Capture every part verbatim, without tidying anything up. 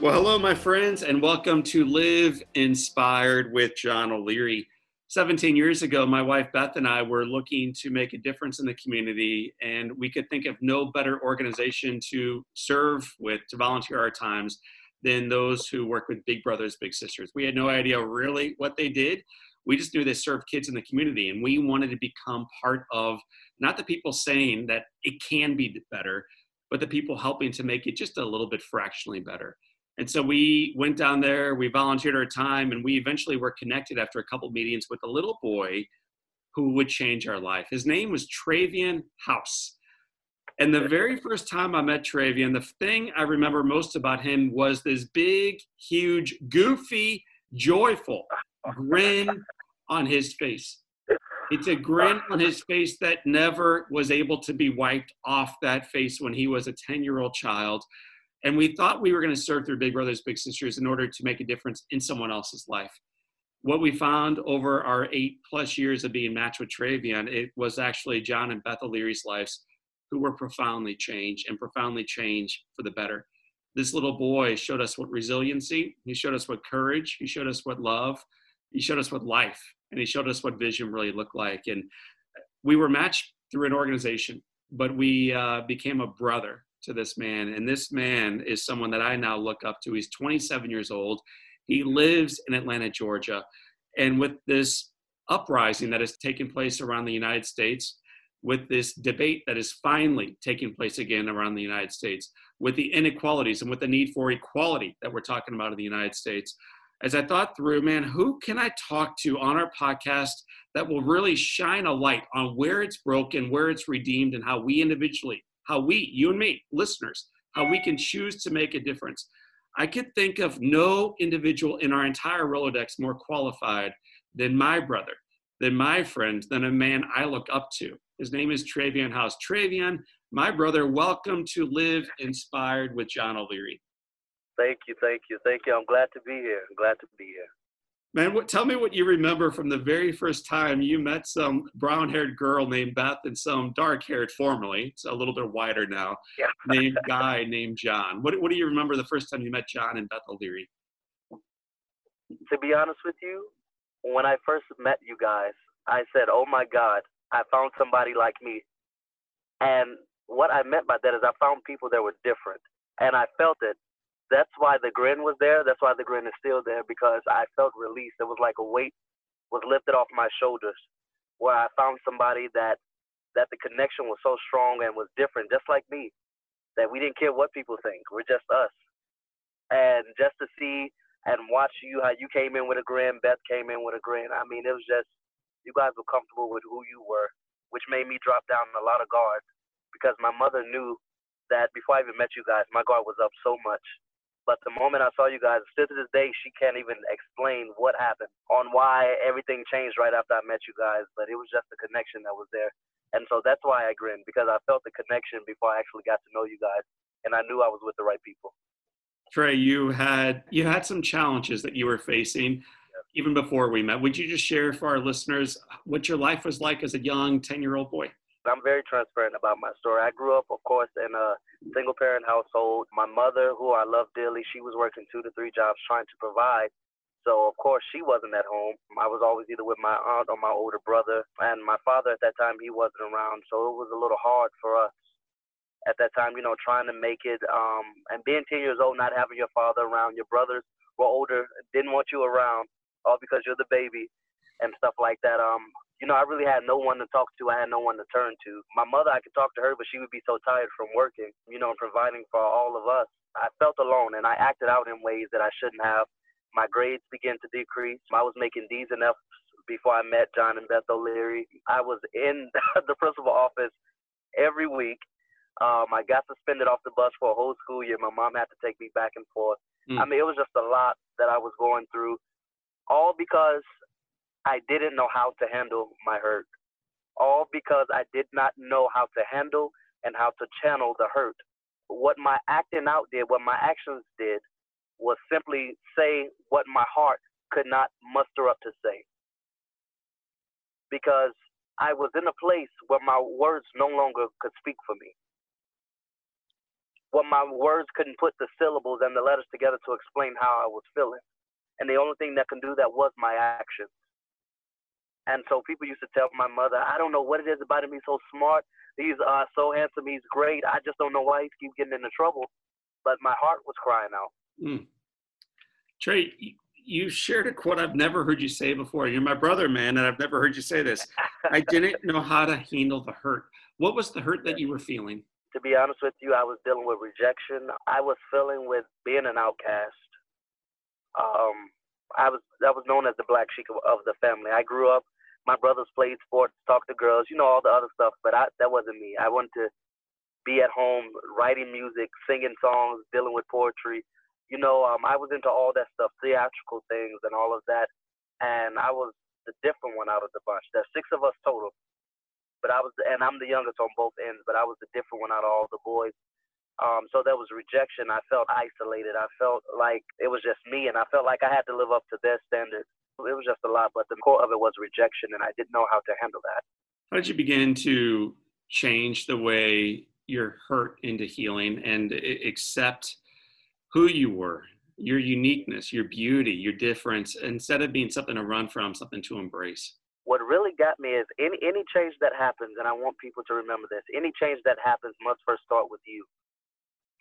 Well, hello, my friends, and welcome to Live Inspired with John O'Leary. seventeen years ago, my wife Beth and I were looking to make a difference in the community, and we could think of no better organization to serve with, to volunteer our times, than those who work with Big Brothers Big Sisters. We had no idea really what they did. We just knew they served kids in the community, and we wanted to become part of not the people saying that it can be better, but the people helping to make it just a little bit fractionally better. And so we went down there, we volunteered our time, and we eventually were connected after a couple meetings with a little boy who would change our life. His name was Travian House. And the very first time I met Travian, the thing I remember most about him was this big, huge, goofy, joyful grin on his face. It's a grin on his face that never was able to be wiped off that face when he was a ten-year-old child. And we thought we were going to serve through Big Brothers Big Sisters in order to make a difference in someone else's life. What we found over our eight plus years of being matched with Travian, it was actually John and Beth O'Leary's lives who were profoundly changed and profoundly changed for the better. This little boy showed us what resiliency, he showed us what courage, he showed us what love, he showed us what life, and he showed us what vision really looked like. And we were matched through an organization, but we uh, became a brother to this man. And this man is someone that I now look up to. He's twenty-seven years old. He lives in Atlanta, Georgia. And with this uprising that has taken place around the United States, with this debate that is finally taking place again around the United States, with the inequalities and with the need for equality that we're talking about in the United States, as I thought through, man, who can I talk to on our podcast that will really shine a light on where it's broken, where it's redeemed, and how we individually how we, you and me, listeners, how we can choose to make a difference. I could think of no individual in our entire Rolodex more qualified than my brother, than my friend, than a man I look up to. His name is Travian House. Travian, my brother, welcome to Live Inspired with John O'Leary. Thank you, thank you, thank you. I'm glad to be here. I'm glad to be here. Man, what, tell me what you remember from the very first time you met some brown-haired girl named Beth and some dark-haired, formerly, it's a little bit wider now, yeah. named guy named John. What, what do you remember the first time you met John and Beth O'Leary? To be honest with you, when I first met you guys, I said, oh my God, I found somebody like me. And what I meant by that is I found people that were different, and I felt it. That's why the grin was there. That's why the grin is still there, because I felt released. It was like a weight was lifted off my shoulders, where I found somebody that, that the connection was so strong and was different, just like me, that we didn't care what people think. We're just us. And just to see and watch you, how you came in with a grin, Beth came in with a grin. I mean, it was just, you guys were comfortable with who you were, which made me drop down a lot of guards, because my mother knew that before I even met you guys, my guard was up so much. But the moment I saw you guys, still to this day, she can't even explain what happened on why everything changed right after I met you guys. But it was just the connection that was there. And so that's why I grinned, because I felt the connection before I actually got to know you guys. And I knew I was with the right people. Trey, you had you had some challenges that you were facing yes. even before we met. Would you just share for our listeners what your life was like as a young ten-year-old boy? I'm very transparent about my story. I grew up, of course, in a single-parent household. My mother, who I love dearly, she was working two to three jobs trying to provide. So, of course, she wasn't at home. I was always either with my aunt or my older brother. And my father, at that time, he wasn't around. So it was a little hard for us at that time, you know, trying to make it. Um, and being ten years old, not having your father around, your brothers were older, didn't want you around, all because you're the baby and stuff like that. Um, You know, I really had no one to talk to. I had no one to turn to. My mother, I could talk to her, but she would be so tired from working, you know, and providing for all of us. I felt alone, and I acted out in ways that I shouldn't have. My grades began to decrease. I was making D's and F's before I met John and Beth O'Leary. I was in the principal office every week. Um, I got suspended off the bus for a whole school year. My mom had to take me back and forth. Mm. I mean, it was just a lot that I was going through. all because I didn't know how to handle my hurt, all because I did not know how to handle and how to channel the hurt. What my acting out did, what my actions did, was simply say what my heart could not muster up to say. Because I was in a place where my words no longer could speak for me. Where my words couldn't put the syllables and the letters together to explain how I was feeling. And the only thing that can do that was my actions. And so people used to tell my mother, I don't know what it is about him. He's so smart. He's uh, so handsome. He's great. I just don't know why he keeps getting into trouble. But my heart was crying out. Mm. Trey, you shared a quote I've never heard you say before. You're my brother, man, and I've never heard you say this. I didn't know how to handle the hurt. What was the hurt that you were feeling? To be honest with you, I was dealing with rejection. I was feeling with being an outcast. Um, I was I was known as the black sheep of the family. I grew up. My brothers played sports, talked to girls, you know, all the other stuff, but I, that wasn't me. I wanted to be at home writing music, singing songs, dealing with poetry. You know, um, I was into all that stuff, theatrical things and all of that, and I was the different one out of the bunch. There's six of us total, but I was, and I'm the youngest on both ends, but I was the different one out of all the boys. Um, so there was rejection. I felt isolated. I felt like it was just me, and I felt like I had to live up to their standards. It was just a lot, but the core of it was rejection, and I didn't know how to handle that. How did you begin to change the way you're hurt into healing and accept who you were, your uniqueness, your beauty, your difference, instead of being something to run from, something to embrace? What really got me is any, any change that happens, and I want people to remember this, any change that happens must first start with you.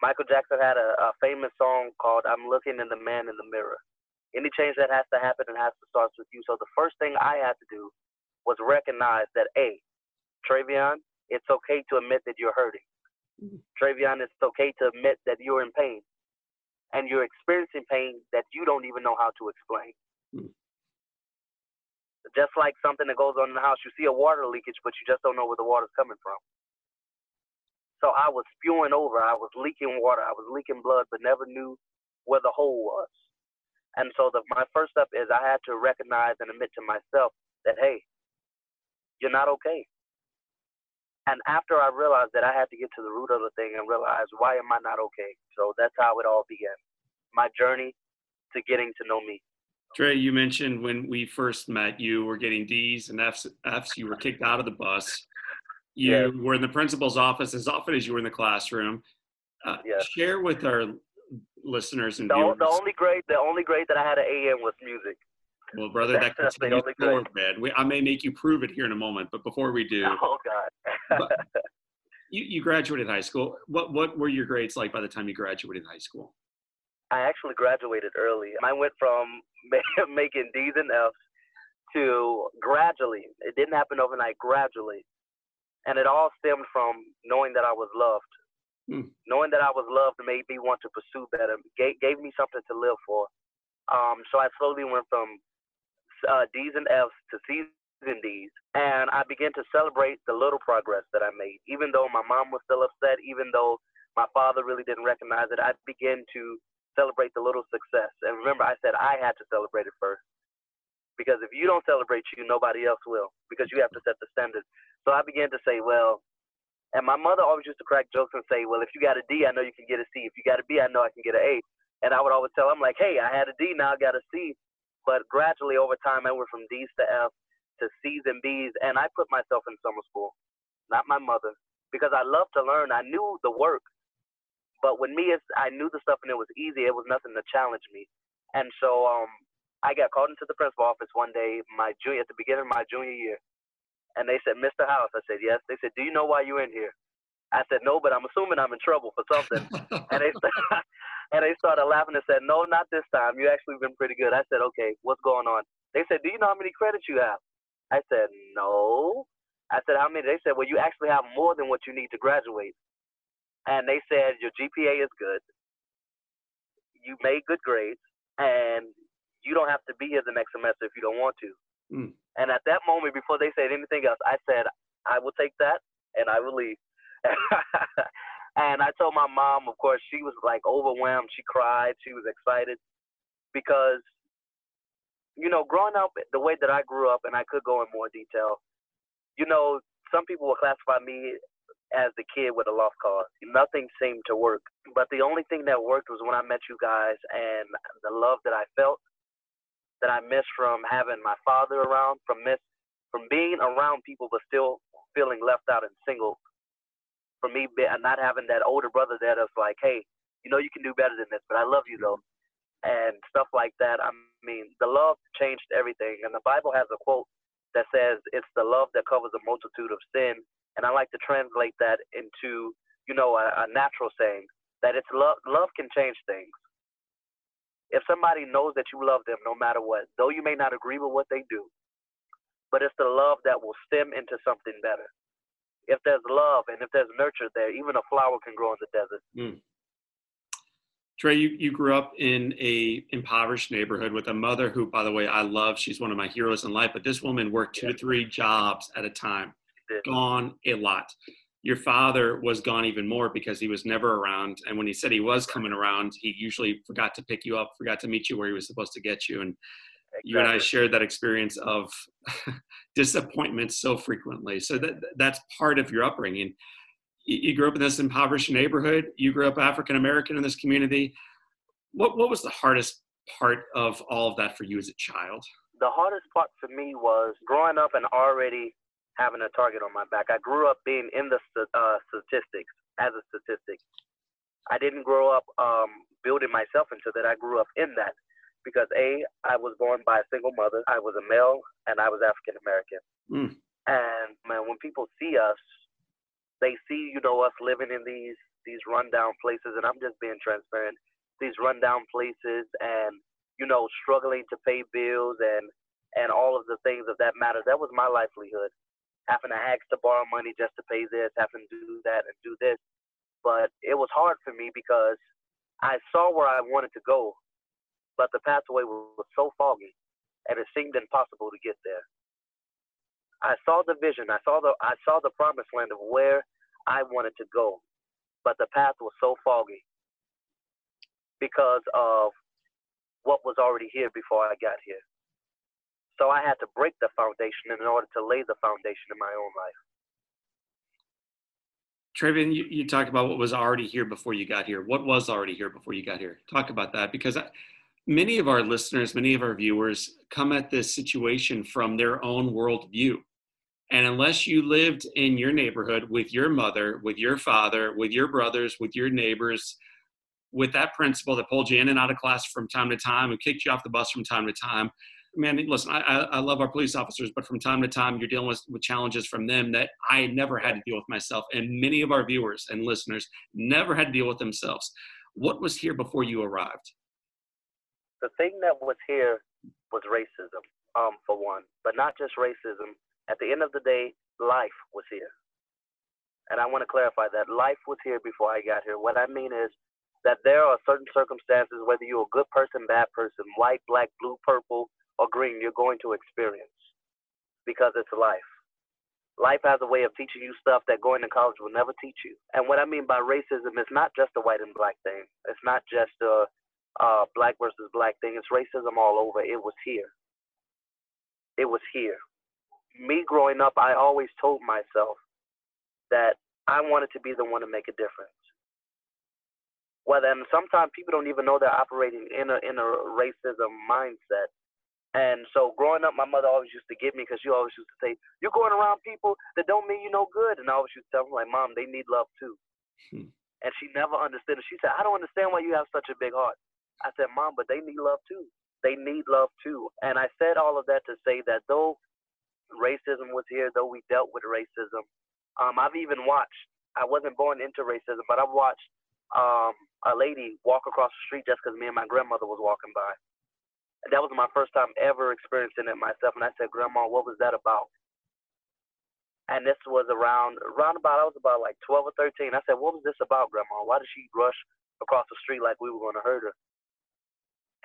Michael Jackson had a, a famous song called I'm Looking in the Man in the Mirror. Any change that has to happen, it has to start with you. So the first thing I had to do was recognize that, A, Travian, it's okay to admit that you're hurting. Mm-hmm. Travian, it's okay to admit that you're in pain. And you're experiencing pain that you don't even know how to explain. Mm-hmm. Just like something that goes on in the house, you see a water leakage, but you just don't know where the water's coming from. So I was spewing over. I was leaking water. I was leaking blood, but never knew where the hole was. And so the, my first step is I had to recognize and admit to myself that, hey, you're not okay. And after I realized that, I had to get to the root of the thing and realize, why am I not okay? So that's how it all began, my journey to getting to know me. Trey, you mentioned when we first met, you were getting D's and F's. F's you were kicked out of the bus. You yes. were in the principal's office as often as you were in the classroom. Uh, yes. Share with our listeners and the, viewers. The only grade, the only grade that I had an A in was music. Well, brother, that continues forward, man. We, I may make you prove it here in a moment, but before we do, oh God, you, you graduated high school. What what were your grades like by the time you graduated high school? I actually graduated early. I went from making D's and F's to gradually. It didn't happen overnight. Gradually, and it all stemmed from knowing that I was loved. Hmm. Knowing that I was loved made me want to pursue better, gave, gave me something to live for. Um, so I slowly went from uh, D's and F's to C's and D's, and I began to celebrate the little progress that I made. Even though my mom was still upset, even though my father really didn't recognize it, I began to celebrate the little success. And remember, I said I had to celebrate it first, because if you don't celebrate you, nobody else will, because you have to set the standard. So I began to say, well, and my mother always used to crack jokes and say, well, if you got a D, I know you can get a C. If you got a B, I know I can get an A. And I would always tell them, like, hey, I had a D, now I got a C. But gradually over time, I went from D's to F to C's and B's. And I put myself in summer school, not my mother, because I love to learn. I knew the work. But with me, it's, I knew the stuff and it was easy. It was nothing to challenge me. And so um, I got called into the principal office one day, my junior, at the beginning of my junior year. And they said, Mister House. I said, yes. They said, do you know why you're in here? I said, no, but I'm assuming I'm in trouble for something. and, they started, and they started laughing and said, no, not this time. You actually been pretty good. I said, okay, what's going on? They said, do you know how many credits you have? I said, no. I said, how many? They said, well, you actually have more than what you need to graduate. And they said, your G P A is good. You made good grades. And you don't have to be here the next semester if you don't want to. Mm. And at that moment, before they said anything else, I said, I will take that and I will leave. And I told my mom, of course, she was like overwhelmed. She cried. She was excited because you know, growing up the way that I grew up, and I could go in more detail, you know, some people will classify me as the kid with a lost cause. Nothing seemed to work. But the only thing that worked was when I met you guys and the love that I felt, that I missed from having my father around, from miss, from being around people but still feeling left out and single. For me, not having that older brother there that's like, hey, you know you can do better than this, but I love you though. And stuff like that. I mean, the love changed everything. And the Bible has a quote that says, it's the love that covers a multitude of sin. And I like to translate that into, you know, a, a natural saying, that it's love. Love can change things. If somebody knows that you love them, no matter what, though you may not agree with what they do, but it's the love that will stem into something better. If there's love and if there's nurture there, even a flower can grow in the desert. Mm. Trey, you, you grew up in a impoverished neighborhood with a mother who, by the way, I love. She's one of my heroes in life. But this woman worked two yeah. to three jobs at a time. Gone a lot. Your father was gone even more because he was never around. And when he said he was coming around, he usually forgot to pick you up, forgot to meet you where he was supposed to get you. And exactly. you and I shared that experience of disappointment so frequently. So that that's part of your upbringing. You grew up in this impoverished neighborhood. You grew up African-American in this community. What what was the hardest part of all of that for you as a child? The hardest part for me was growing up and already having a target on my back. I grew up being in the uh, statistics, as a statistic. I didn't grow up um, building myself into that. I grew up in that because, A, I was born by a single mother. I was a male, and I was African-American. Mm. And man, when people see us, they see, you know, us living in these, these rundown places, and I'm just being transparent, these rundown places and, you know, struggling to pay bills and, and all of the things of that matter. That was my livelihood, having to ask to borrow money just to pay this, having to do that and do this. But it was hard for me because I saw where I wanted to go, but the pathway was so foggy, and it seemed impossible to get there. I saw the vision. I saw the I saw the promised land of where I wanted to go, but the path was so foggy because of what was already here before I got here. So I had to break the foundation in order to lay the foundation in my own life. Travian, you, you talked about what was already here before you got here. What was already here before you got here? Talk about that, because I, many of our listeners, many of our viewers come at this situation from their own worldview. And unless you lived in your neighborhood with your mother, with your father, with your brothers, with your neighbors, with that principal that pulled you in and out of class from time to time and kicked you off the bus from time to time, man, listen, I, I love our police officers, but from time to time, you're dealing with, with challenges from them that I never had to deal with myself. And many of our viewers and listeners never had to deal with themselves. What was here before you arrived? The thing that was here was racism, um, for one, but not just racism. At the end of the day, life was here. And I want to clarify that life was here before I got here. What I mean is that there are certain circumstances, whether you're a good person, bad person, white, black, blue, purple, or green, you're going to experience because it's life. Life has a way of teaching you stuff that going to college will never teach you. And what I mean by racism is not just a white and black thing. It's not just a Uh, black versus black thing. It's racism all over. It was here. It was here. Me growing up, I always told myself that I wanted to be the one to make a difference. Whether, and sometimes people don't even know they're operating in a, in a racism mindset. And so growing up, my mother always used to get me because she always used to say, you're going around people that don't mean you no good. And I always used to tell them, like, Mom, they need love too. Hmm. And she never understood it. She said, I don't understand why you have such a big heart. I said, Mom, but they need love too. They need love too. And I said all of that to say that though racism was here, though we dealt with racism, um, I've even watched, I wasn't born into racism, but I watched um, a lady walk across the street just because me and my grandmother was walking by. And that was my first time ever experiencing it myself. And I said, Grandma, what was that about? And this was around, around about, I was about like twelve or thirteen. I said, what was this about, Grandma? Why did she rush across the street like we were going to hurt her?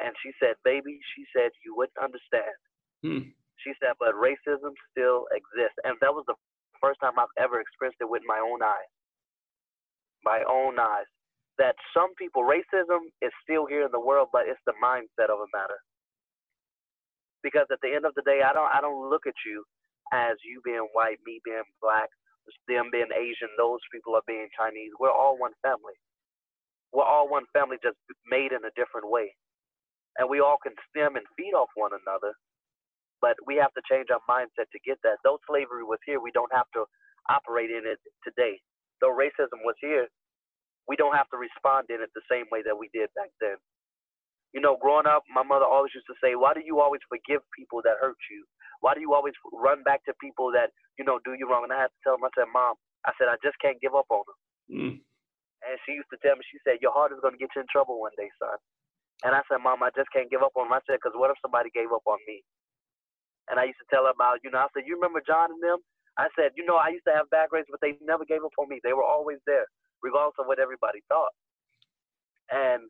And she said, baby, she said, you wouldn't understand. Hmm. She said, but racism still exists. And that was the first time I've ever experienced it with my own eyes. My own eyes. That some people, racism is still here in the world, but it's the mindset of a matter. Because at the end of the day, I don't I don't look at you as you being white, me being black, them being Asian, those people are being Chinese. We're all one family. We're all one family, just made in a different way. And we all can stem and feed off one another, but we have to change our mindset to get that. Though slavery was here, we don't have to operate in it today. Though racism was here, we don't have to respond in it the same way that we did back then. You know, growing up, my mother always used to say, why do you always forgive people that hurt you? Why do you always run back to people that, you know, do you wrong? And I had to tell them, I said, Mom, I said, I just can't give up on them. Mm. And she used to tell me, she said, your heart is going to get you in trouble one day, son. And I said, Mom, I just can't give up on them. I said, because what if somebody gave up on me? And I used to tell her about, you know, I said, you remember John and them? I said, you know, I used to have bad grades, but they never gave up on me. They were always there, regardless of what everybody thought. And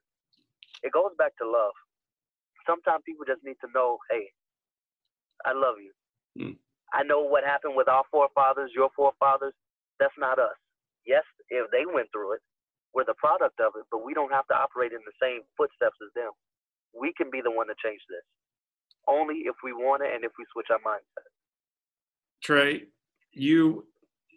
it goes back to love. Sometimes people just need to know, hey, I love you. Mm. I know what happened with our forefathers, your forefathers. That's not us. Yes, if they went through it, we're the product of it, but we don't have to operate in the same footsteps as them. We can be the one to change this. Only if we want it and if we switch our mindset. Trey, you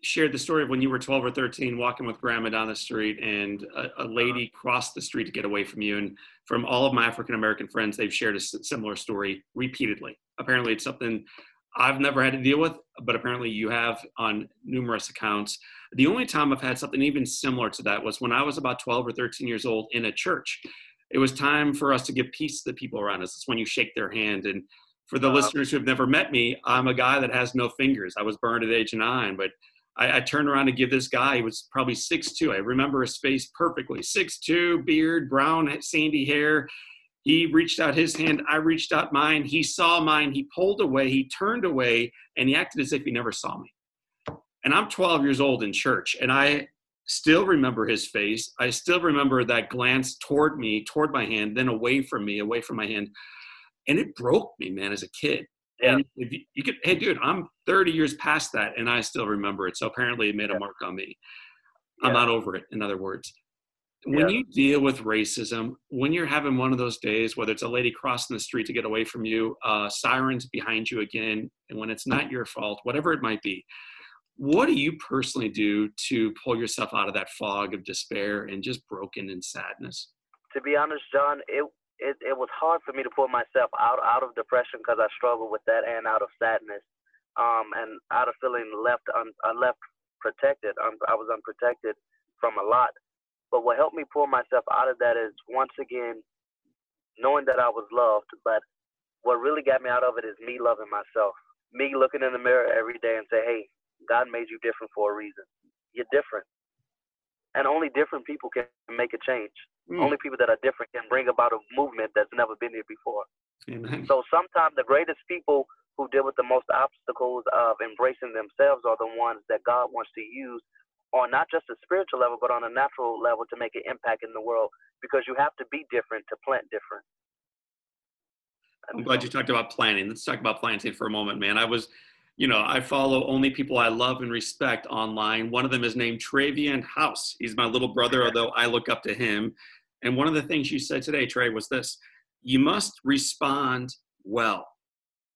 shared the story of when you were twelve or thirteen walking with grandma down the street, and a, a lady crossed the street to get away from you. And from all of my African-American friends, they've shared a similar story repeatedly. Apparently it's something I've never had to deal with, but apparently you have on numerous accounts. The only time I've had something even similar to that was when I was about twelve or thirteen years old in a church. It was time for us to give peace to the people around us. It's when you shake their hand. And for the uh, listeners who have never met me, I'm a guy that has no fingers. I was burned at age nine, but I, I turned around to give this guy, he was probably six two. I remember his face perfectly. six two, beard, brown, sandy hair. He reached out his hand. I reached out mine. He saw mine. He pulled away. He turned away, and he acted as if he never saw me. And I'm twelve years old in church, and I still remember his face. I still remember that glance toward me, toward my hand, then away from me, away from my hand. And it broke me, man, as a kid. Yeah. And if you, you could, hey, dude, I'm thirty years past that, and I still remember it. So apparently it made yeah. a mark on me. Yeah. I'm not over it, in other words. When yeah. you deal with racism, when you're having one of those days, whether it's a lady crossing the street to get away from you, uh, sirens behind you again, and when it's not your fault, whatever it might be, what do you personally do to pull yourself out of that fog of despair and just broken in sadness? To be honest, John, it it, it was hard for me to pull myself out, out of depression because I struggled with that, and out of sadness, um, and out of feeling left un, uh, left protected. Um, I was unprotected from a lot. But what helped me pull myself out of that is, once again, knowing that I was loved. But what really got me out of it is me loving myself. Me looking in the mirror every day and say, hey, God made you different for a reason. You're different. And only different people can make a change. Mm. Only people that are different can bring about a movement that's never been here before. Amen. So sometimes the greatest people who deal with the most obstacles of embracing themselves are the ones that God wants to use, on not just a spiritual level, but on a natural level, to make an impact in the world, because you have to be different to plant different. I'm glad you talked about planting. Let's talk about planting for a moment, man. I was, you know, I follow only people I love and respect online. One of them is named Travian House. He's my little brother, although I look up to him. And one of the things you said today, Trey, was this: you must respond well,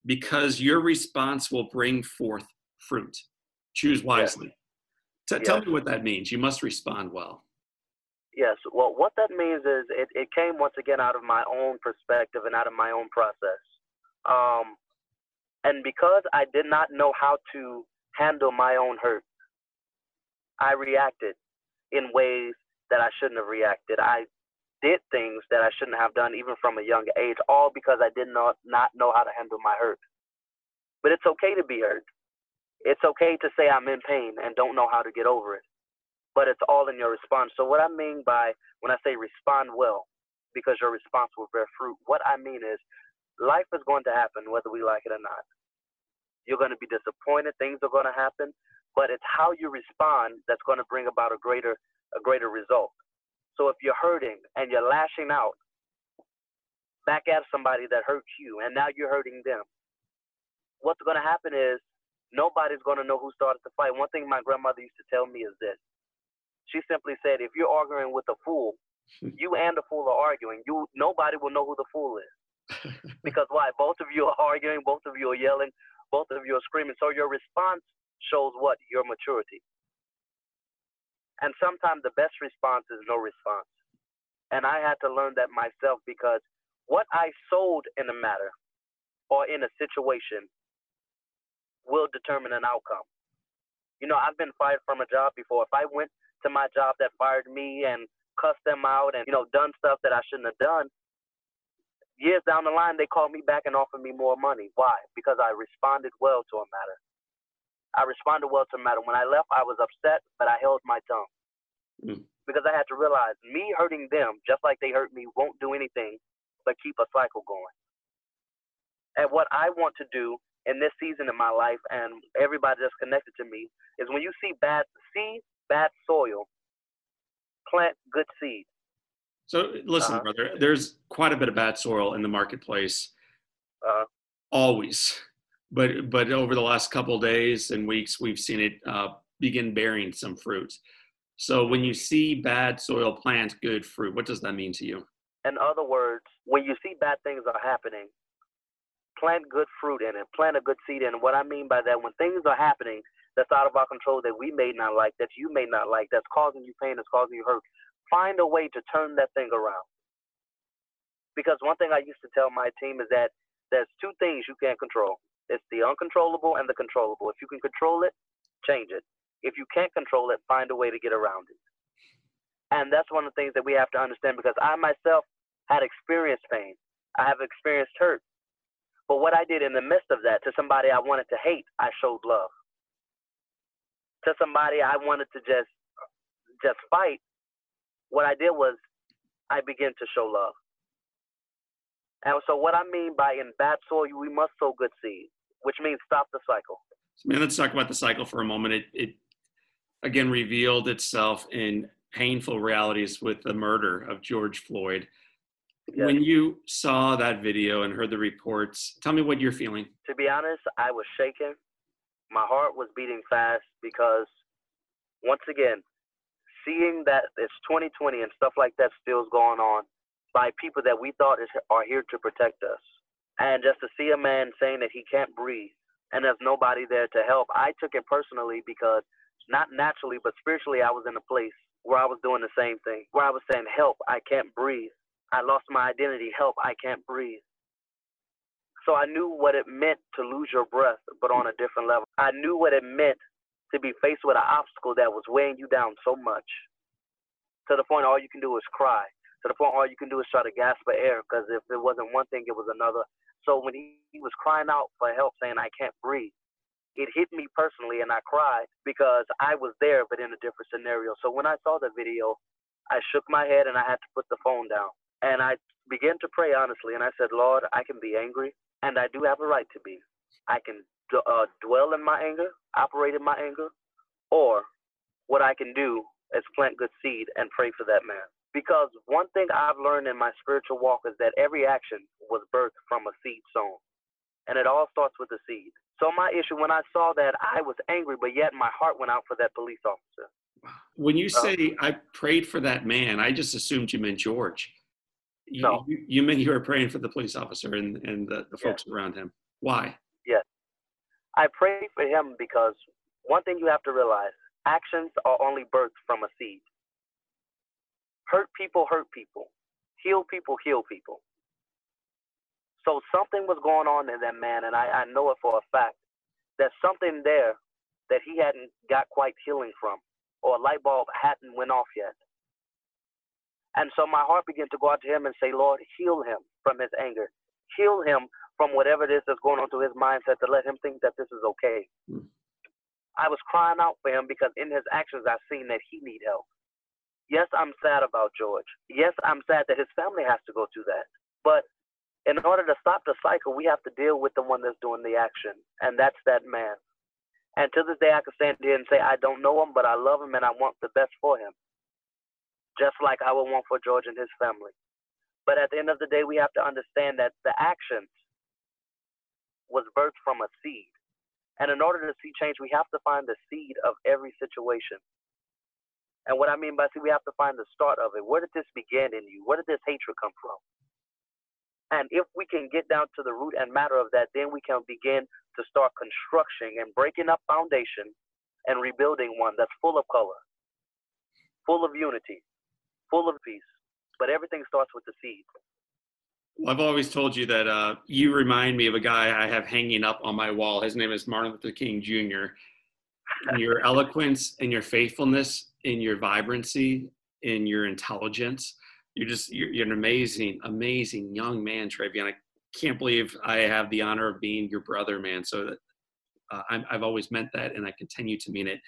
because your response will bring forth fruit. Choose wisely. Yeah. T- yes. Tell me what that means. You must respond well. Yes. Well, what that means is it, it came once again out of my own perspective and out of my own process. Um, and because I did not know how to handle my own hurt, I reacted in ways that I shouldn't have reacted. I did things that I shouldn't have done, even from a young age, all because I did not, not know how to handle my hurt. But it's okay to be hurt. It's okay to say I'm in pain and don't know how to get over it, but it's all in your response. So what I mean by when I say respond well, because your response will bear fruit, what I mean is life is going to happen whether we like it or not. You're going to be disappointed. Things are going to happen, but it's how you respond that's going to bring about a greater, a greater result. So if you're hurting and you're lashing out back at somebody that hurt you, and now you're hurting them, what's going to happen is nobody's going to know who started the fight. One thing my grandmother used to tell me is this. She simply said, if you're arguing with a fool, you and the fool are arguing. You, nobody will know who the fool is. Because why? Both of you are arguing, both of you are yelling, both of you are screaming. So your response shows what? Your maturity. And sometimes the best response is no response. And I had to learn that myself, because what I sold in a matter or in a situation will determine an outcome. You know, I've been fired from a job before. If I went to my job that fired me and cussed them out and, you know, done stuff that I shouldn't have done, years down the line, they called me back and offered me more money. Why? Because I responded well to a matter. I responded well to a matter. When I left, I was upset, but I held my tongue. Mm. Because I had to realize me hurting them, just like they hurt me, won't do anything but keep a cycle going. And what I want to do in this season in my life, and everybody that's connected to me, is when you see bad, see bad soil, plant good seed. So listen, uh-huh. brother, there's quite a bit of bad soil in the marketplace, uh-huh. always. But but over the last couple of days and weeks, we've seen it uh, begin bearing some fruit. So when you see bad soil, plant good fruit. What does that mean to you? In other words, when you see bad things are happening, plant good fruit in it, plant a good seed in it. What I mean by that, when things are happening that's out of our control, that we may not like, that you may not like, that's causing you pain, that's causing you hurt, find a way to turn that thing around. Because one thing I used to tell my team is that there's two things you can't control. It's the uncontrollable and the controllable. If you can control it, change it. If you can't control it, find a way to get around it. And that's one of the things that we have to understand, because I myself had experienced pain. I have experienced hurt. But what I did in the midst of that, to somebody I wanted to hate, I showed love. To somebody I wanted to just just fight, what I did was I began to show love. And so what I mean by in bad soil, we must sow good seed, which means stop the cycle. Man, let's talk about the cycle for a moment. It, it again revealed itself in painful realities with the murder of George Floyd. Yes. When you saw that video and heard the reports, tell me what you're feeling. To be honest, I was shaken. My heart was beating fast because, once again, seeing that it's twenty twenty and stuff like that still is going on by people that we thought is, are here to protect us. And just to see a man saying that he can't breathe and there's nobody there to help, I took it personally because, not naturally, but spiritually, I was in a place where I was doing the same thing, where I was saying, help, I can't breathe. I lost my identity. Help, I can't breathe. So I knew what it meant to lose your breath, but on a different level. I knew what it meant to be faced with an obstacle that was weighing you down so much, to the point all you can do is cry, to the point all you can do is try to gasp for air, because if it wasn't one thing, it was another. So when he, he was crying out for help, saying, I can't breathe, it hit me personally, and I cried because I was there, but in a different scenario. So when I saw the video, I shook my head, and I had to put the phone down. And I began to pray honestly, and I said, Lord, I can be angry, and I do have a right to be. I can d- uh, dwell in my anger, operate in my anger, or what I can do is plant good seed and pray for that man. Because one thing I've learned in my spiritual walk is that every action was birthed from a seed sown, and it all starts with a seed. So my issue, when I saw that, I was angry, but yet my heart went out for that police officer. When you say uh, I prayed for that man, I just assumed you meant George. You, no. you, you meant you were praying for the police officer and, and the, the folks yes. around him. Why? Yes. I prayed for him because one thing you have to realize, actions are only birthed from a seed. Hurt people, hurt people. Heal people, heal people. So something was going on in that man, and I, I know it for a fact. There's something there that he hadn't got quite healing from, or a light bulb hadn't went off yet. And so my heart began to go out to him and say, Lord, heal him from his anger. Heal him from whatever it is that's going on to his mindset to let him think that this is okay. Mm. I was crying out for him because in his actions, I've seen that he need help. Yes, I'm sad about George. Yes, I'm sad that his family has to go through that. But in order to stop the cycle, we have to deal with the one that's doing the action. And that's that man. And to this day, I can stand here and say, I don't know him, but I love him and I want the best for him, just like I would want for George and his family. But at the end of the day, we have to understand that the actions was birthed from a seed. And in order to see change, we have to find the seed of every situation. And what I mean by seed, we have to find the start of it. Where did this begin in you? Where did this hatred come from? And if we can get down to the root and matter of that, then we can begin to start constructing and breaking up foundation and rebuilding one that's full of color, full of unity, full of peace. But everything starts with the seed. Well, I've always told you that uh, you remind me of a guy I have hanging up on my wall. His name is Martin Luther King Junior And your eloquence and your faithfulness and your vibrancy and your intelligence, you're just, you're, you're an amazing, amazing young man, Travian. I can't believe I have the honor of being your brother, man. So that, uh, I'm, I've always meant that, and I continue to mean it.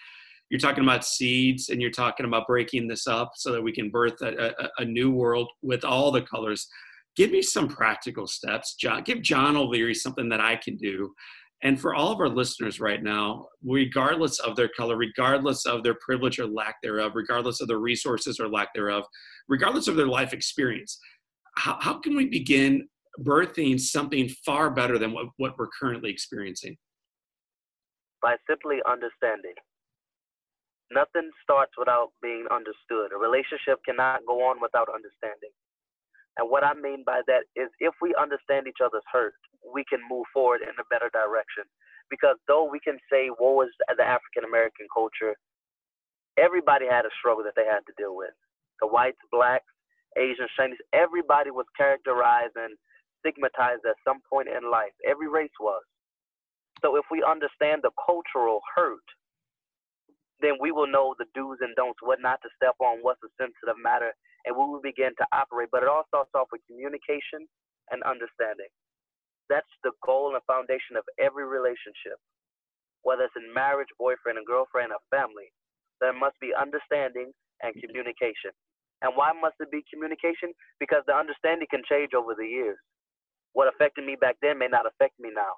You're talking about seeds, and you're talking about breaking this up so that we can birth a, a, a new world with all the colors. Give me some practical steps. John, give John O'Leary something that I can do. And for all of our listeners right now, regardless of their color, regardless of their privilege or lack thereof, regardless of their resources or lack thereof, regardless of their life experience, how, how can we begin birthing something far better than what, what we're currently experiencing? By simply understanding. Nothing starts without being understood. A relationship cannot go on without understanding. And what I mean by that is, if we understand each other's hurt, we can move forward in a better direction. Because though we can say, woe is the African-American culture, everybody had a struggle that they had to deal with. The whites, blacks, Asians, Chinese, everybody was characterized and stigmatized at some point in life. Every race was. So if we understand the cultural hurt, then we will know the do's and don'ts, what not to step on, what's a sensitive matter, and we will begin to operate. But it all starts off with communication and understanding. That's the goal and foundation of every relationship, whether it's in marriage, boyfriend and girlfriend, or family. There must be understanding and communication. And why must it be communication? Because the understanding can change over the years. What affected me back then may not affect me now.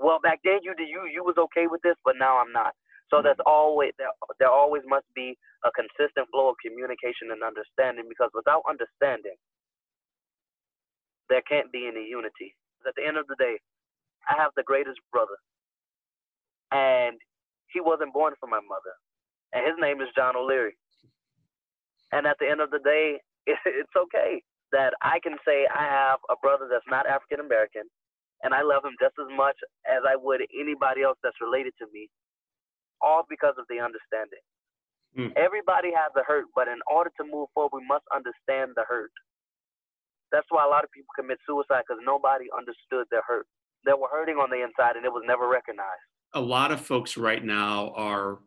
Well, back then you you you was okay with this, but now I'm not. So there's always, there, there always must be a consistent flow of communication and understanding, because without understanding, there can't be any unity. At the end of the day, I have the greatest brother, and he wasn't born for my mother, and his name is John O'Leary. And at the end of the day, it, it's okay that I can say I have a brother that's not African American, and I love him just as much as I would anybody else that's related to me. All because of the understanding. Mm. Everybody has a hurt, but in order to move forward, we must understand the hurt. That's why a lot of people commit suicide, because nobody understood their hurt. They were hurting on the inside, and it was never recognized. A lot of folks right now are,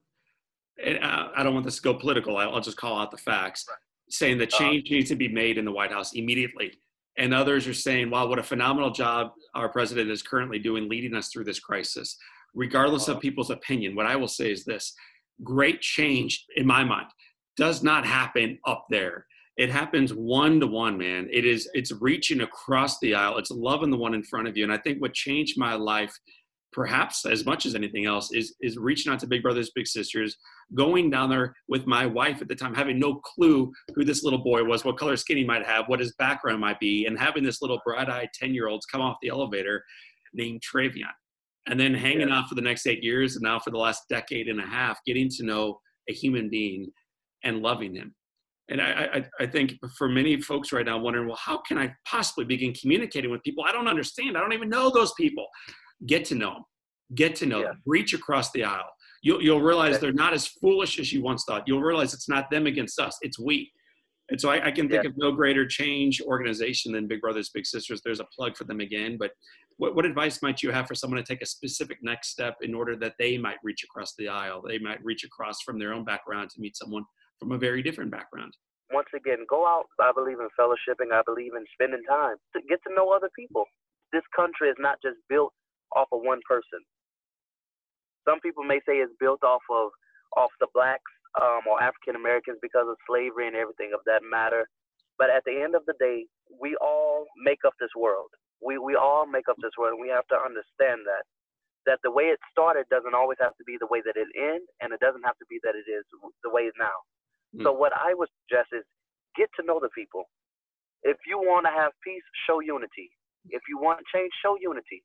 and I don't want this to go political, I'll just call out the facts, right, saying that change uh, needs to be made in the White House immediately. And others are saying, wow, what a phenomenal job our president is currently doing leading us through this crisis. Regardless of people's opinion, what I will say is this: great change, in my mind, does not happen up there. It happens one-to-one, man. It is, it's reaching across the aisle. It's loving the one in front of you. And I think what changed my life, perhaps as much as anything else, is, is reaching out to Big Brothers Big Sisters, going down there with my wife at the time, having no clue who this little boy was, what color skin he might have, what his background might be, and having this little bright-eyed ten-year-old come off the elevator named Travian. And then hanging yeah. out for the next eight years, and now for the last decade and a half, getting to know a human being and loving him. And I, I, I think for many folks right now wondering, well, how can I possibly begin communicating with people I don't understand? I don't even know those people. Get to know them. Get to know yeah. them. Reach across the aisle. You'll, you'll realize they're not as foolish as you once thought. You'll realize it's not them against us. It's we. And so I, I can think yeah. of no greater change organization than Big Brothers Big Sisters. There's a plug for them again. But what, what advice might you have for someone to take a specific next step in order that they might reach across the aisle? They might reach across from their own background to meet someone from a very different background. Once again, go out. I believe in fellowshipping. I believe in spending time to get to know other people. This country is not just built off of one person. Some people may say it's built off of off the blacks. Um, or African Americans because of slavery and everything of that matter. But at the end of the day, we all make up this world. We we all make up this world, and we have to understand that that the way it started doesn't always have to be the way that it ends, and it doesn't have to be that it is the way now. Mm. So what I would suggest is get to know the people. If you want to have peace, show unity. If you want change, show unity.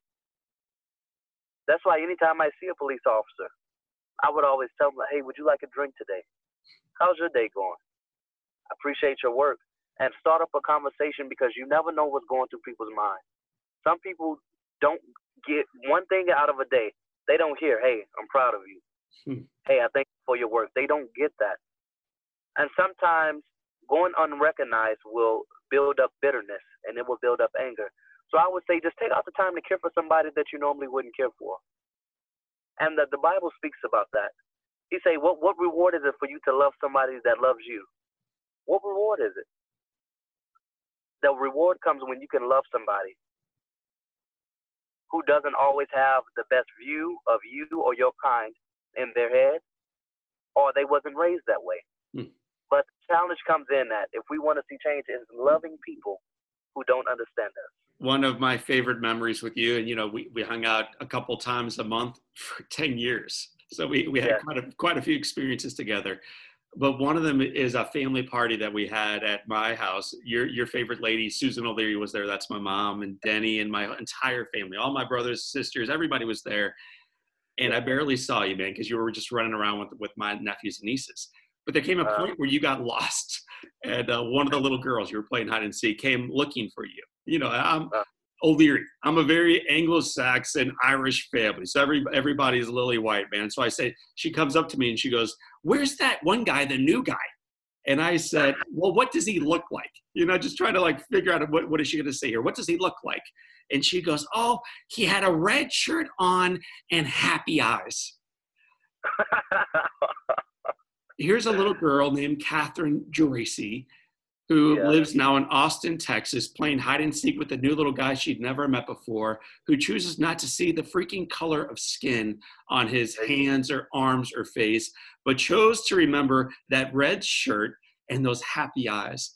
That's why anytime I see a police officer, I would always tell them, hey, would you like a drink today? How's your day going? I appreciate your work. and start up a conversation, because you never know what's going through people's minds. Some people don't get one thing out of a day. They don't hear, hey, I'm proud of you. Hmm. Hey, I thank you for your work. They don't get that. And sometimes going unrecognized will build up bitterness, and it will build up anger. So I would say just take out the time to care for somebody that you normally wouldn't care for. And that the Bible speaks about that. He say, what, what reward is it for you to love somebody that loves you? What reward is it? The reward comes when you can love somebody who doesn't always have the best view of you or your kind in their head, or they wasn't raised that way. Mm. But the challenge comes in that if we want to see change is loving people who don't understand us. One of my favorite memories with you, and you know, we, we hung out a couple times a month for ten years. So we, we had yeah. quite, a, quite a few experiences together. But one of them is a family party that we had at my house. Your your favorite lady, Susan O'Leary, was there. That's my mom, and Denny, and my entire family. All my brothers, sisters, everybody was there. And I barely saw you, man, because you were just running around with, with my nephews and nieces. But there came a point uh, where you got lost. And uh, one of the little girls you were playing hide and seek came looking for you. You know, I'm uh, O'Leary. I'm a very Anglo-Saxon Irish family. So every, everybody's lily white, man. So I say, she comes up to me and she goes, where's that one guy, the new guy? And I said, well, what does he look like? You know, just trying to like figure out what, what is she going to say here? What does he look like? And she goes, oh, he had a red shirt on and happy eyes. Here's a little girl named Catherine Jorisi, who yeah. lives now in Austin, Texas, playing hide and seek with a new little guy she'd never met before, who chooses not to see the freaking color of skin on his hands or arms or face, but chose to remember that red shirt and those happy eyes.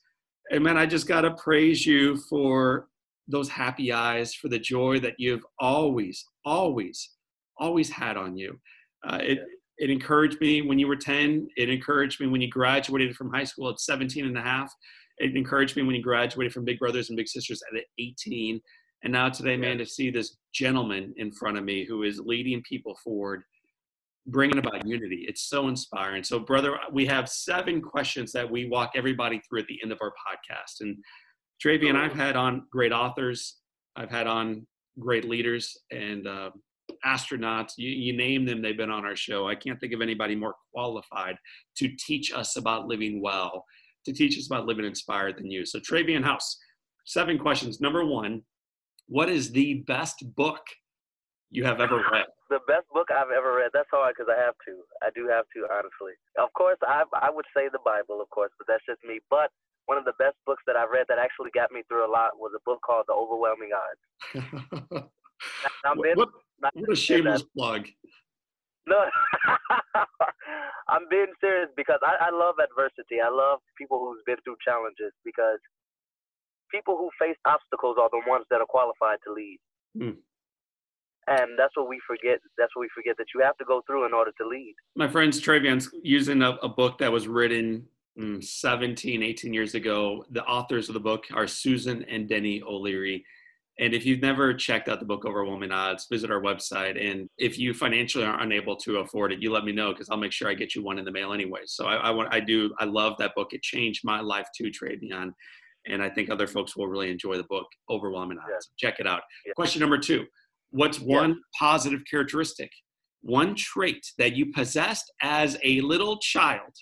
And man, I just got to praise you for those happy eyes, for the joy that you've always, always, always had on you. Uh, it, it encouraged me when you were ten. It encouraged me when you graduated from high school at seventeen and a half. It encouraged me when you graduated from Big Brothers and Big Sisters at eighteen. And now today, man, to see this gentleman in front of me who is leading people forward, bringing about unity. It's so inspiring. So, brother, we have seven questions that we walk everybody through at the end of our podcast. And Travian, I've had on great authors. I've had on great leaders and uh, astronauts. You, you name them, they've been on our show. I can't think of anybody more qualified to teach us about living well, to teach us about living inspired than you. So Travian House, seven questions. Number one, what is the best book you have ever read? The best book I've ever read. That's hard because I have to. I do have to, honestly. Of course, I I would say the Bible, of course, but that's just me. But one of the best books that I read that actually got me through a lot was a book called The Overwhelming Odds. Now, what, what, what a shameless plug. No, I'm being serious because I, I love adversity. I love people who's been through challenges, because people who face obstacles are the ones that are qualified to lead. Mm. And that's what we forget. That's what we forget, that you have to go through in order to lead. My friends, Travian's using a, a book that was written mm, seventeen, eighteen years ago. The authors of the book are Susan and Denny O'Leary. And if you've never checked out the book Overwhelming Odds, visit our website. And if you financially are unable to afford it, you let me know, because I'll make sure I get you one in the mail anyway. So I, I want, I do, I love that book. It changed my life too, Travian. And I think other folks will really enjoy the book Overwhelming Odds. Yes. Check it out. Yes. Question number two, what's one yes. positive characteristic, one trait that you possessed as a little child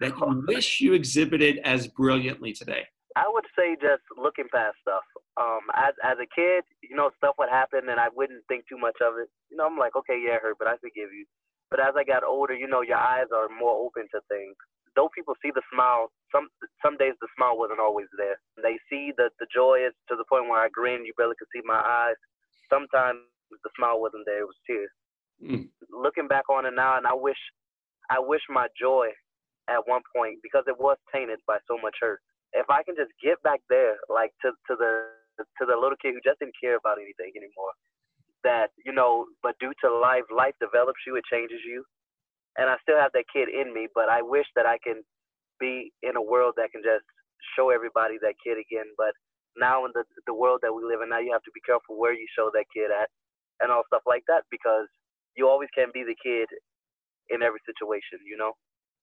that you wish you exhibited as brilliantly today? I would say just looking past stuff. Um, as as a kid, you know, stuff would happen and I wouldn't think too much of it. You know, I'm like, okay, yeah, it hurt, but I forgive you. But as I got older, you know, your eyes are more open to things. Though people see the smile, some some days the smile wasn't always there. They see the, the joy is to the point where I grin, you barely could see my eyes. Sometimes the smile wasn't there, it was tears. Mm. Looking back on it now, and I wish, I wish my joy at one point, because it was tainted by so much hurt. If I can just get back there, like to, to the to the little kid who just didn't care about anything anymore, that, you know, but due to life, life develops you, it changes you. And I still have that kid in me, but I wish that I can be in a world that can just show everybody that kid again. But now in the, the world that we live in now, you have to be careful where you show that kid at and all stuff like that, because you always can't be the kid in every situation, you know?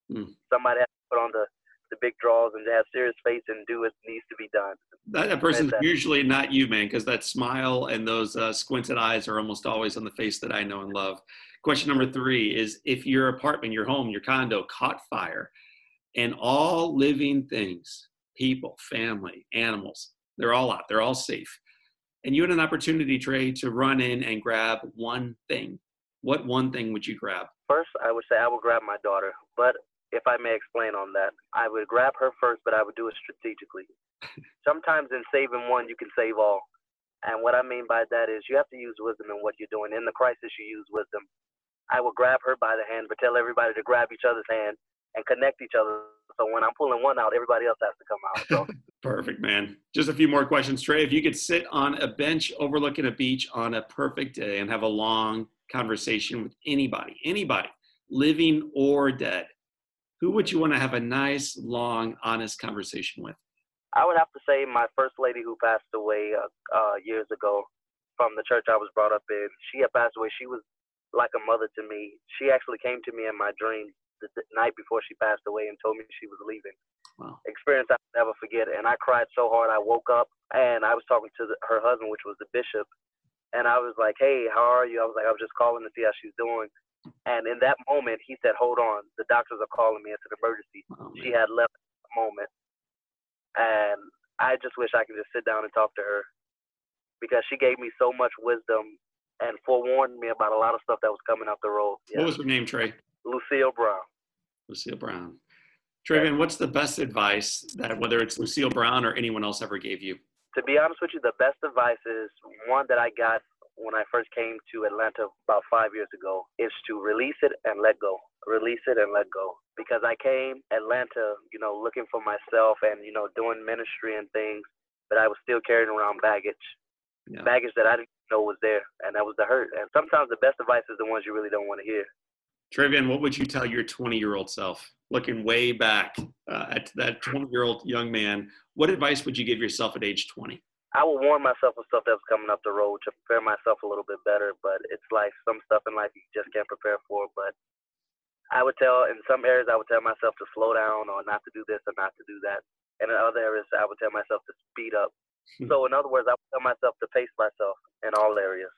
Mm. Somebody has to put on the the big draws and to have serious faith and do what needs to be done. That, that person's that. Usually not you, man, because that smile and those uh, squinted eyes are almost always on the face that I know and love. Question number three is, if your apartment, your home, your condo caught fire and all living things, people, family, animals, they're all out, they're all safe, and you had an opportunity, Trey, to run in and grab one thing, what one thing would you grab? First, I would say I would grab my daughter, but if I may explain on that, I would grab her first, but I would do it strategically. Sometimes in saving one, you can save all. And what I mean by that is you have to use wisdom in what you're doing. In the crisis, you use wisdom. I would grab her by the hand, but tell everybody to grab each other's hand and connect each other. So when I'm pulling one out, everybody else has to come out. So. Perfect, man. Just a few more questions, Trey. If you could sit on a bench overlooking a beach on a perfect day and have a long conversation with anybody, anybody, living or dead, who would you want to have a nice, long, honest conversation with? I would have to say my first lady who passed away uh, uh, years ago from the church I was brought up in. She had passed away. She was like a mother to me. She actually came to me in my dreams the night before she passed away and told me she was leaving. Wow. Experience I'll never forget. And I cried so hard. I woke up and I was talking to the, her husband, which was the bishop. And I was like, hey, how are you? I was like, I was just calling to see how she's doing. And in that moment, he said, hold on. The doctors are calling me. It's an emergency. Oh, she had left that moment. And I just wish I could just sit down and talk to her, because she gave me so much wisdom and forewarned me about a lot of stuff that was coming up the road. Yeah. What was her name, Trey? Lucille Brown. Lucille Brown. Travian, what's the best advice that, whether it's Lucille Brown or anyone else, ever gave you? To be honest with you, the best advice is one that I got when I first came to Atlanta about five years ago, is to release it and let go. Release it and let go. Because I came Atlanta, you know, looking for myself and, you know, doing ministry and things, but I was still carrying around baggage. Yeah. Baggage that I didn't know was there, and that was the hurt. And sometimes the best advice is the ones you really don't want to hear. Travian, what would you tell your twenty-year-old self, looking way back uh, at that twenty-year-old young man? What advice would you give yourself at age twenty? I would warn myself of stuff that was coming up the road to prepare myself a little bit better, but it's like some stuff in life you just can't prepare for. But I would tell, in some areas, I would tell myself to slow down or not to do this or not to do that. And in other areas, I would tell myself to speed up. So in other words, I would tell myself to pace myself in all areas.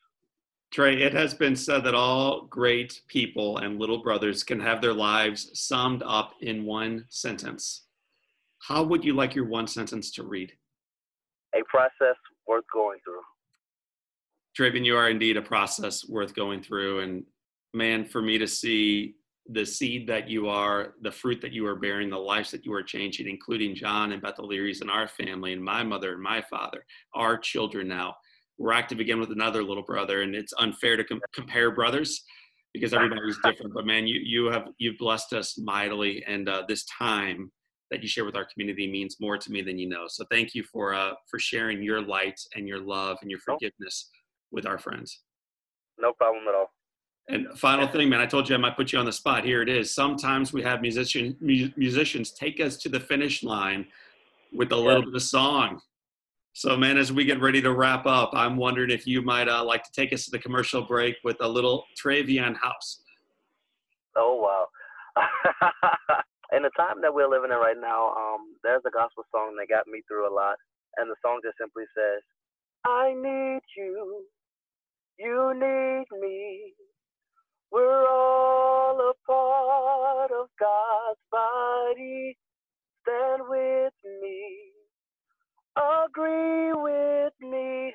Trey, it has been said that all great people and little brothers can have their lives summed up in one sentence. How would you like your one sentence to read? A process worth going through. Travian, you are indeed a process worth going through. And man, for me to see the seed that you are, the fruit that you are bearing, the lives that you are changing, including John and Beth O'Leary's and our family and my mother and my father, our children now. We're active again with another little brother, and it's unfair to com- compare brothers because everybody's different. But man, you you have you've blessed us mightily, and uh, this time that you share with our community means more to me than you know. So thank you for uh, for sharing your light and your love and your forgiveness with our friends. No problem at all. And final thing, man, I told you I might put you on the spot. Here it is. Sometimes we have musician mu- musicians take us to the finish line with a little bit of song. So, man, as we get ready to wrap up, I'm wondering if you might uh, like to take us to the commercial break with a little Travian House. Oh, wow. In the time that we're living in right now, um, there's a gospel song that got me through a lot. And the song just simply says, I need you. You need me. We're all a part of God's body. Stand with me. Agree with me,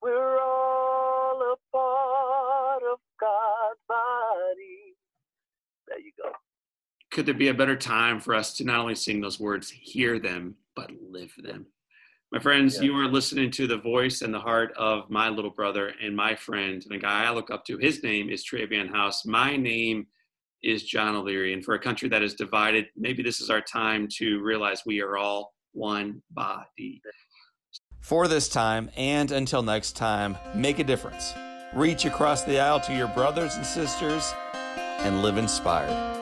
we're all a part of God's body. There you go. Could there be a better time for us to not only sing those words, hear them, but live them? My friends, yeah. You are listening to the voice and the heart of my little brother and my friend, and a guy I look up to. His name is Travian House. My name is John O'Leary. And for a country that is divided, maybe this is our time to realize we are all one body. For this time and until next time, make a difference. Reach across the aisle to your brothers and sisters and live inspired.